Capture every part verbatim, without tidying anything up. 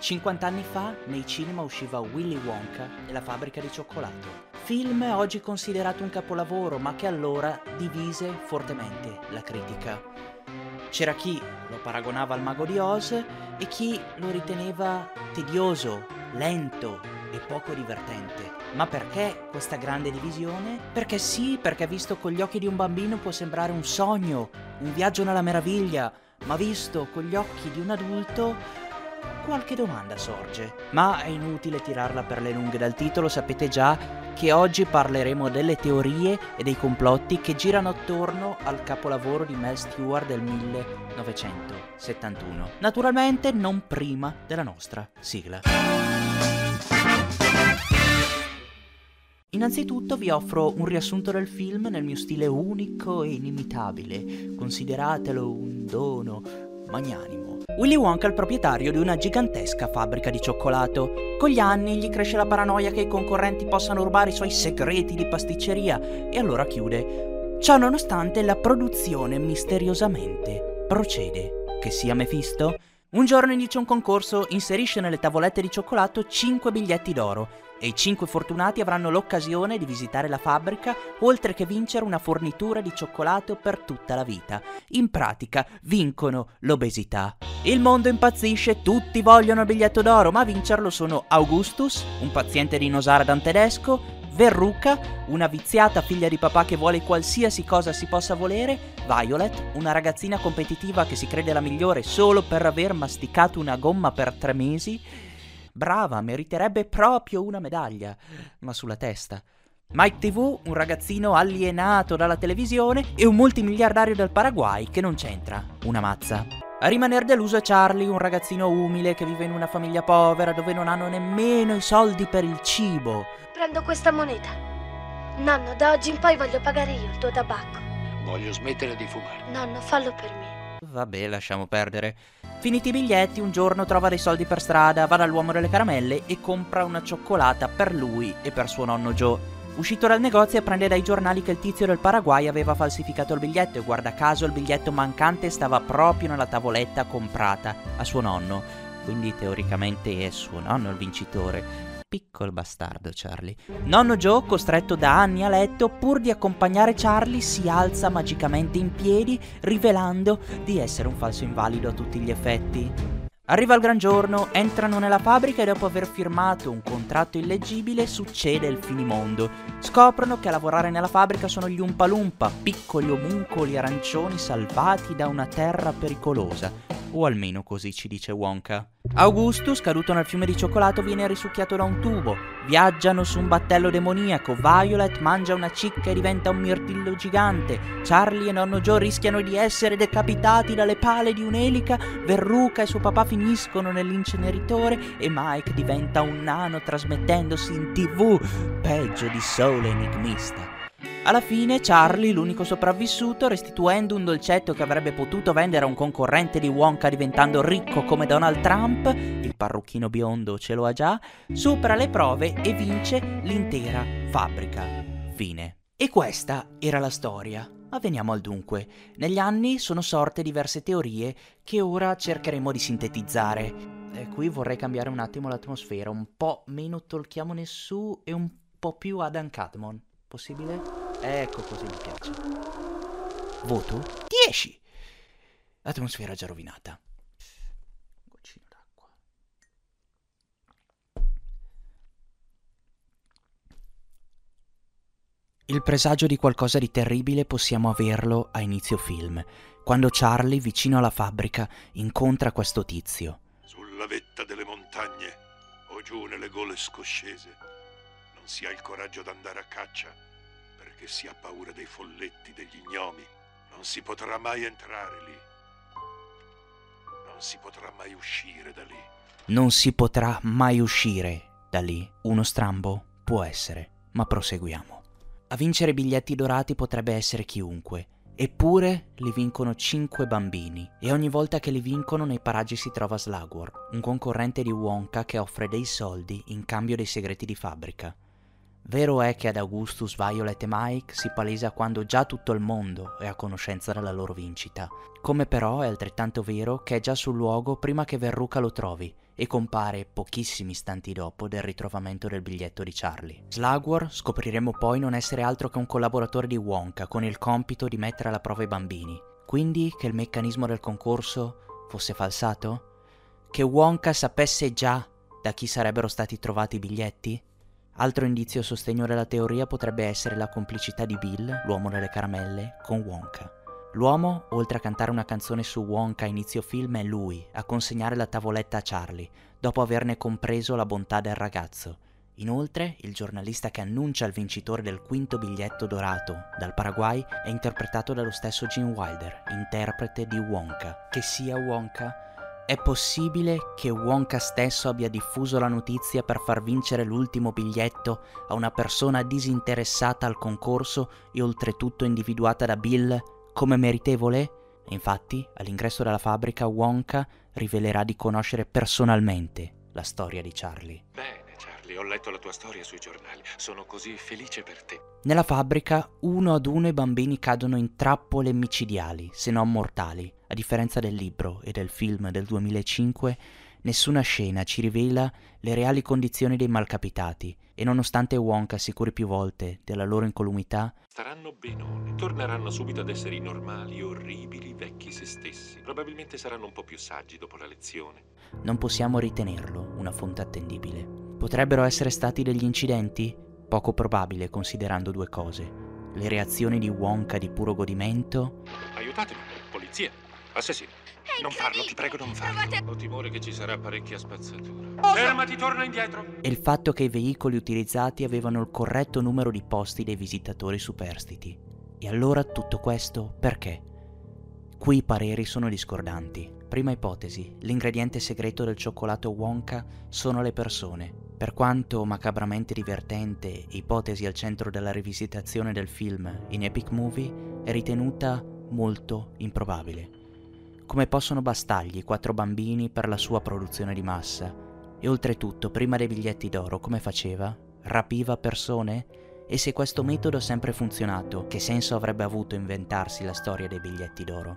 cinquanta anni fa nei cinema usciva Willy Wonka e la fabbrica di cioccolato. Film oggi considerato un capolavoro, ma che allora divise fortemente la critica. C'era chi lo paragonava al Mago di Oz e chi lo riteneva tedioso, lento e poco divertente. Ma perché questa grande divisione? Perché sì, perché visto con gli occhi di un bambino può sembrare un sogno, un viaggio nella meraviglia, ma visto con gli occhi di un adulto qualche domanda sorge. Ma è inutile tirarla per le lunghe dal titolo, sapete già che oggi parleremo delle teorie e dei complotti che girano attorno al capolavoro di Mel Stuart del millenovecentosettantuno. Naturalmente non prima della nostra sigla. Innanzitutto vi offro un riassunto del film nel mio stile unico e inimitabile. Consideratelo un dono magnanimo. Willy Wonka è il proprietario di una gigantesca fabbrica di cioccolato. Con gli anni gli cresce la paranoia che i concorrenti possano rubare i suoi segreti di pasticceria e allora chiude. Ciò nonostante la produzione misteriosamente procede. Che sia Mefisto? Un giorno inizia un concorso, inserisce nelle tavolette di cioccolato cinque biglietti d'oro e i cinque fortunati avranno l'occasione di visitare la fabbrica, oltre che vincere una fornitura di cioccolato per tutta la vita. In pratica vincono l'obesità. Il mondo impazzisce, tutti vogliono il biglietto d'oro, ma a vincerlo sono Augustus, un paziente di Nosardan tedesco, Verruca, una viziata figlia di papà che vuole qualsiasi cosa si possa volere, Violet, una ragazzina competitiva che si crede la migliore solo per aver masticato una gomma per tre mesi. Brava, meriterebbe proprio una medaglia, ma sulla testa. Mike tivù, un ragazzino alienato dalla televisione e un multimiliardario del Paraguay che non c'entra una mazza. A rimaner deluso è Charlie, un ragazzino umile che vive in una famiglia povera dove non hanno nemmeno i soldi per il cibo. Prendo questa moneta. Nonno, da oggi in poi voglio pagare io il tuo tabacco. Voglio smettere di fumare. Nonno, fallo per me. Vabbè, lasciamo perdere. Finiti i biglietti, un giorno trova dei soldi per strada, va dall'uomo delle caramelle e compra una cioccolata per lui e per suo nonno Joe. Uscito dal negozio apprende dai giornali che il tizio del Paraguay aveva falsificato il biglietto e guarda caso il biglietto mancante stava proprio nella tavoletta comprata a suo nonno. Quindi teoricamente è suo nonno il vincitore. Piccolo bastardo Charlie. Nonno Joe, costretto da anni a letto, pur di accompagnare Charlie si alza magicamente in piedi rivelando di essere un falso invalido a tutti gli effetti. Arriva il gran giorno, entrano nella fabbrica e dopo aver firmato un contratto illeggibile succede il finimondo. Scoprono che a lavorare nella fabbrica sono gli Oompa Loompa, piccoli omuncoli arancioni salvati da una terra pericolosa. O almeno così ci dice Wonka. Augustus, caduto nel fiume di cioccolato, viene risucchiato da un tubo. Viaggiano su un battello demoniaco, Violet mangia una cicca e diventa un mirtillo gigante, Charlie e nonno Joe rischiano di essere decapitati dalle pale di un'elica, Verruca e suo papà finiscono nell'inceneritore e Mike diventa un nano trasmettendosi in tv, peggio di Sole Enigmista. Alla fine Charlie, l'unico sopravvissuto, restituendo un dolcetto che avrebbe potuto vendere a un concorrente di Wonka diventando ricco come Donald Trump, il parrucchino biondo ce lo ha già, supera le prove e vince l'intera fabbrica. Fine. E questa era la storia. Ma veniamo al dunque. Negli anni sono sorte diverse teorie che ora cercheremo di sintetizzare. E qui vorrei cambiare un attimo l'atmosfera, un po' meno tolchiamo nessuno e un po' più Adam Cadmon. Possibile? Ecco, così mi piace. Voto? dieci! Atmosfera già rovinata. Goccino d'acqua. Il presagio di qualcosa di terribile possiamo averlo a inizio film, quando Charlie, vicino alla fabbrica, incontra questo tizio. Sulla vetta delle montagne, o giù nelle gole scoscese, si ha il coraggio d'andare a caccia, perché si ha paura dei folletti, degli ignomi. Non si potrà mai entrare lì. Non si potrà mai uscire da lì. Non si potrà mai uscire da lì. Uno strambo può essere, ma proseguiamo. A vincere biglietti dorati potrebbe essere chiunque. Eppure li vincono cinque bambini e ogni volta che li vincono nei paraggi si trova Slugworth, un concorrente di Wonka che offre dei soldi in cambio dei segreti di fabbrica. Vero è che ad Augustus, Violet e Mike si palesa quando già tutto il mondo è a conoscenza della loro vincita. Come però è altrettanto vero che è già sul luogo prima che Verruca lo trovi e compare pochissimi istanti dopo del ritrovamento del biglietto di Charlie. Slugworth scopriremo poi non essere altro che un collaboratore di Wonka con il compito di mettere alla prova i bambini. Quindi che il meccanismo del concorso fosse falsato? Che Wonka sapesse già da chi sarebbero stati trovati i biglietti? Altro indizio a sostegno della teoria potrebbe essere la complicità di Bill, l'uomo delle caramelle, con Wonka. L'uomo, oltre a cantare una canzone su Wonka a inizio film, è lui a consegnare la tavoletta a Charlie, dopo averne compreso la bontà del ragazzo. Inoltre, il giornalista che annuncia il vincitore del quinto biglietto dorato dal Paraguay è interpretato dallo stesso Gene Wilder, interprete di Wonka. Che sia Wonka? È possibile che Wonka stesso abbia diffuso la notizia per far vincere l'ultimo biglietto a una persona disinteressata al concorso e oltretutto individuata da Bill come meritevole? Infatti, all'ingresso della fabbrica, Wonka rivelerà di conoscere personalmente la storia di Charlie. Bene, Charlie, ho letto la tua storia sui giornali. Sono così felice per te. Nella fabbrica, uno ad uno i bambini cadono in trappole micidiali, se non mortali. A differenza del libro e del film del duemilacinque, nessuna scena ci rivela le reali condizioni dei malcapitati e nonostante Wonka assicuri più volte della loro incolumità, staranno benone, torneranno subito ad essere i normali, orribili, vecchi se stessi. Probabilmente saranno un po' più saggi dopo la lezione. Non possiamo ritenerlo una fonte attendibile. Potrebbero essere stati degli incidenti? Poco probabile considerando due cose. Le reazioni di Wonka di puro godimento. Aiutatemi, polizia! Assassino. Non farlo, ti prego, non farlo. Provate... Ho timore che ci sarà parecchia spazzatura. Oh, fermati, torna indietro. E il fatto che i veicoli utilizzati avevano il corretto numero di posti dei visitatori superstiti. E allora tutto questo perché? Qui i pareri sono discordanti. Prima ipotesi, l'ingrediente segreto del cioccolato Wonka sono le persone. Per quanto macabramente divertente, ipotesi al centro della rivisitazione del film in Epic Movie, è ritenuta molto improbabile. Come possono bastargli quattro bambini per la sua produzione di massa? E oltretutto, prima dei biglietti d'oro, come faceva? Rapiva persone? E se questo metodo ha sempre funzionato, che senso avrebbe avuto inventarsi la storia dei biglietti d'oro?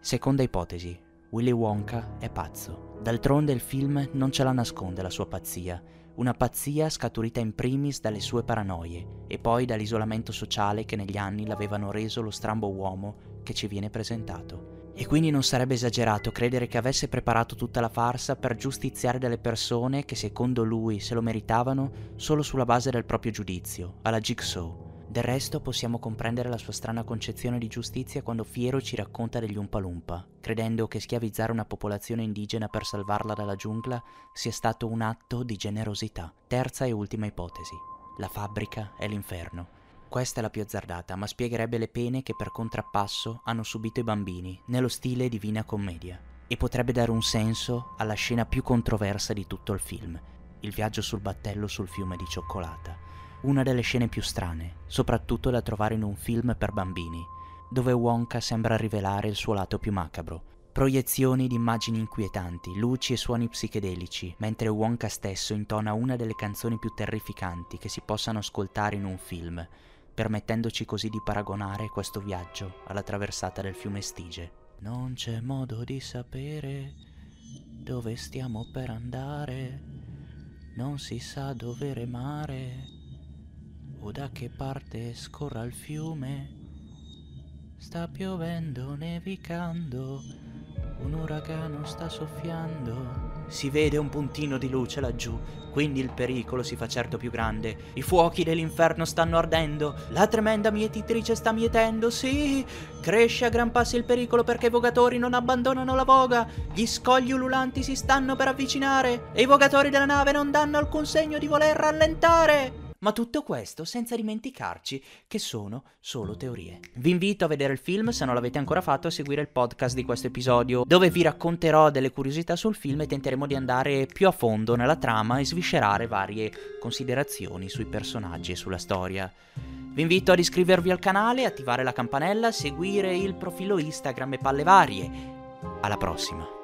Seconda ipotesi, Willy Wonka è pazzo. D'altronde il film non ce la nasconde la sua pazzia. Una pazzia scaturita in primis dalle sue paranoie e poi dall'isolamento sociale che negli anni l'avevano reso lo strambo uomo che ci viene presentato. E quindi non sarebbe esagerato credere che avesse preparato tutta la farsa per giustiziare delle persone che secondo lui se lo meritavano solo sulla base del proprio giudizio, alla Jigsaw. Del resto possiamo comprendere la sua strana concezione di giustizia quando Fiero ci racconta degli Oompa Loompa, credendo che schiavizzare una popolazione indigena per salvarla dalla giungla sia stato un atto di generosità. Terza e ultima ipotesi. La fabbrica è l'inferno. Questa è la più azzardata, ma spiegherebbe le pene che per contrappasso hanno subito i bambini, nello stile Divina Commedia, e potrebbe dare un senso alla scena più controversa di tutto il film, il viaggio sul battello sul fiume di cioccolata, una delle scene più strane, soprattutto da trovare in un film per bambini, dove Wonka sembra rivelare il suo lato più macabro. Proiezioni di immagini inquietanti, luci e suoni psichedelici, mentre Wonka stesso intona una delle canzoni più terrificanti che si possano ascoltare in un film, permettendoci così di paragonare questo viaggio alla traversata del fiume Stige. Non c'è modo di sapere dove stiamo per andare, non si sa dove remare o da che parte scorra il fiume. Sta piovendo, nevicando, un uragano sta soffiando. Si vede un puntino di luce laggiù, quindi il pericolo si fa certo più grande. I fuochi dell'inferno stanno ardendo, la tremenda mietitrice sta mietendo, sì! Cresce a gran passi il pericolo perché i vogatori non abbandonano la voga, gli scogli ululanti si stanno per avvicinare e i vogatori della nave non danno alcun segno di voler rallentare! Ma tutto questo senza dimenticarci che sono solo teorie. Vi invito a vedere il film se non l'avete ancora fatto e a seguire il podcast di questo episodio dove vi racconterò delle curiosità sul film e tenteremo di andare più a fondo nella trama e sviscerare varie considerazioni sui personaggi e sulla storia. Vi invito ad iscrivervi al canale, attivare la campanella, seguire il profilo Instagram e palle varie. Alla prossima!